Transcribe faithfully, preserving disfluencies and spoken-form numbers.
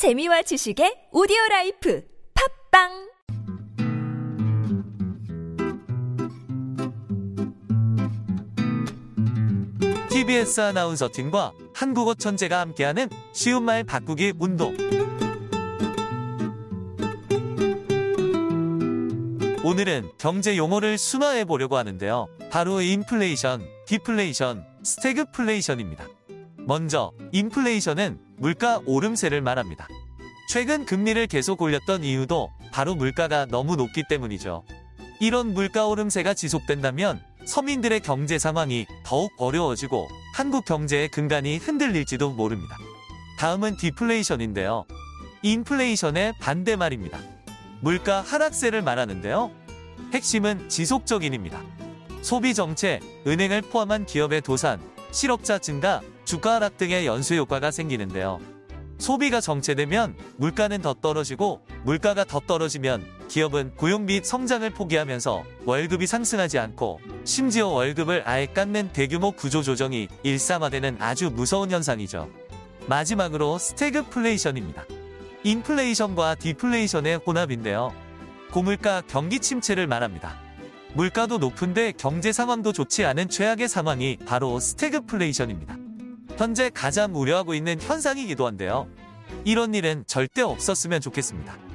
재미와 지식의 오디오라이프 팟빵 티비에스 아나운서 팀과 한국어 천재가 함께하는 쉬운 말 바꾸기 운동. 오늘은 경제 용어를 순화해 보려고 하는데요. 바로 인플레이션, 디플레이션, 스태그플레이션입니다. 먼저 인플레이션은 물가 오름세를 말합니다. 최근 금리를 계속 올렸던 이유도 바로 물가가 너무 높기 때문이죠. 이런 물가 오름세가 지속된다면 서민들의 경제 상황이 더욱 어려워지고 한국 경제의 근간이 흔들릴지도 모릅니다. 다음은 디플레이션인데요. 인플레이션의 반대말입니다. 물가 하락세를 말하는데요. 핵심은 지속적인입니다. 소비 정체, 은행을 포함한 기업의 도산, 실업자 증가, 주가 하락 등의 연쇄 효과가 생기는데요. 소비가 정체되면 물가는 더 떨어지고 물가가 더 떨어지면 기업은 고용 및 성장을 포기하면서 월급이 상승하지 않고 심지어 월급을 아예 깎는 대규모 구조조정이 일상화되는 아주 무서운 현상이죠. 마지막으로 스태그플레이션입니다. 인플레이션과 디플레이션의 혼합인데요. 고물가 경기 침체를 말합니다. 물가도 높은데 경제 상황도 좋지 않은 최악의 상황이 바로 스태그플레이션입니다. 현재 가장 우려하고 있는 현상이기도 한데요. 이런 일은 절대 없었으면 좋겠습니다.